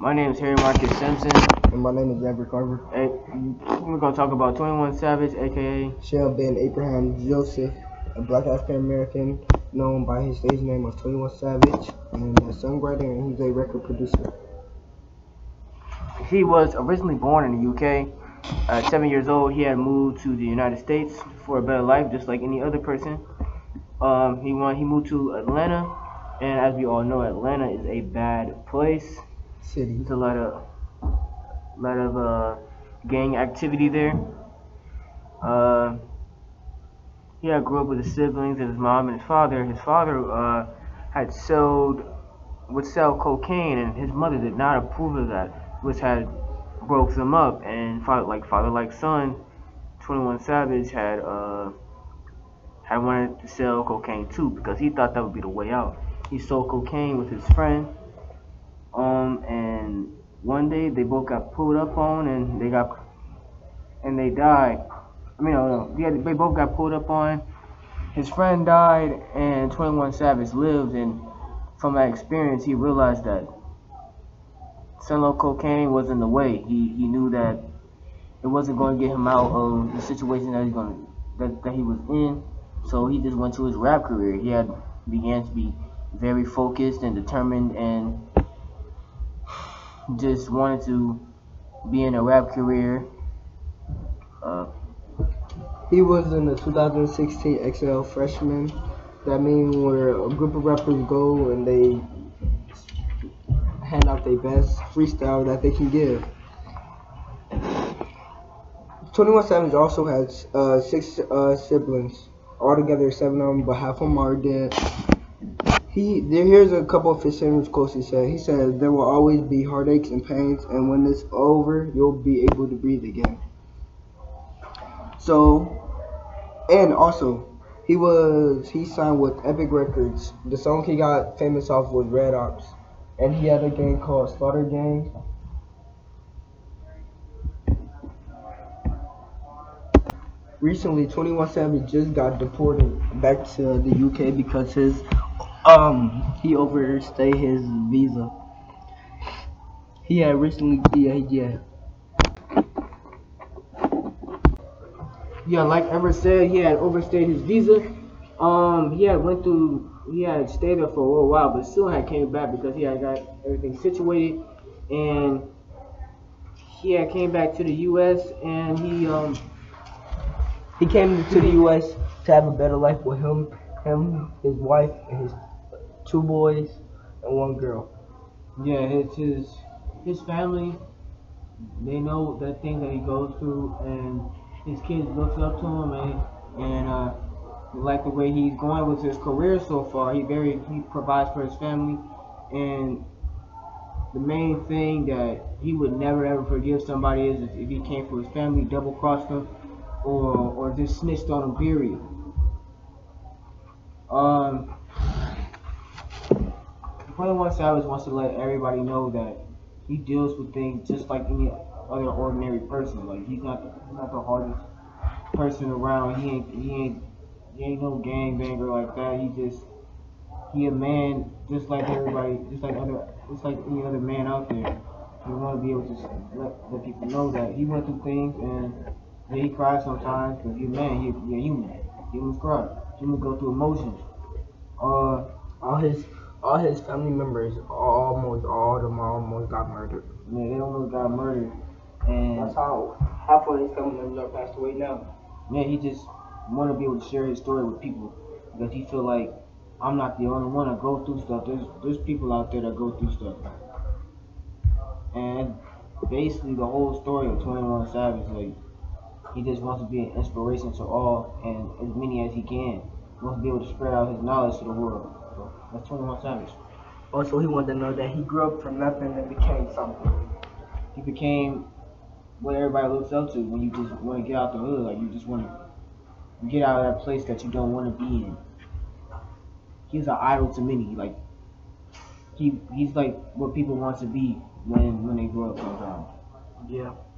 My name is Harry Marcus Simpson. And my name is Maverick Carver. And we're going to talk about 21 Savage, a.k.a. Shéyaa Bin Abraham Joseph, a black African-American known by his stage name of 21 Savage, and a songwriter, and he's a record producer. He was originally born in the UK. At 7 years old, he had moved to the United States for a better life, just like any other person. He moved to Atlanta, and as we all know, Atlanta is a bad place. City. There's a lot of gang activity there. He grew up with his siblings and his mom and his father. His father would sell cocaine, and his mother did not approve of that, which had broke them up. And father like son, 21 Savage had wanted to sell cocaine too, because he thought that would be the way out. He sold cocaine with his friend. And one day they both got pulled up on, and they died. I mean, they both got pulled up on. His friend died, and 21 Savage lived. And from that experience, he realized that selling cocaine wasn't the way. He knew that it wasn't going to get him out of the situation that he was in. So he just went to his rap career. He began to be very focused and determined, and just wanted to be in a rap career. He was in the 2016 XL Freshman. That means where a group of rappers go and they hand out their best freestyle that they can give. 21 Savage also has six siblings. Altogether, seven of them, but half of them are dead. Here's a couple of his famous quotes he said. He said, "There will always be heartaches and pains, and when it's over, you'll be able to breathe again." He signed with Epic Records. The song he got famous off was Red Ops, and he had a gang called Slaughter Gang. Recently, 21 Savage just got deported back to the UK because his he overstayed his visa. Like Ever said, he had overstayed his visa. He had stayed there for a little while, but still had came back because he had got everything situated, and he had came back to the U.S. and he came to the U.S. to have a better life with him, his wife, and his two boys and one girl. Yeah, it's his family. They know that thing that he goes through, and his kids looks up to him and like the way he's going with his career so far. He provides for his family, and the main thing that he would never ever forgive somebody is if he came for his family, double crossed them, or just snitched on them, period. One Savage wants to let everybody know that he deals with things just like any other ordinary person. Like, he's not the hardest person around. He ain't no gangbanger like that. He a man just like everybody, just like any other man out there. You want to be able to let people know that he went through things, and yeah, he cries sometimes because he's a man. He's a human. Humans cry. Humans go through emotions. All his family members, almost all of them, almost got murdered. Yeah, they almost got murdered, and that's how half of his family members are passed away now. Man, he just want to be able to share his story with people because he feel like, I'm not the only one that go through stuff. There's people out there that go through stuff, and basically the whole story of 21 Savage. Like, he just wants to be an inspiration to all and as many as he can. He wants to be able to spread out his knowledge to the world. That's 21 Savage. Also, he wanted to know that he grew up from nothing and became something. He became what everybody looks up to when you just want to get out the hood. Like, you just want to get out of that place that you don't want to be in. He's an idol to many. Like, he's like what people want to be when they grow up sometimes. Yeah.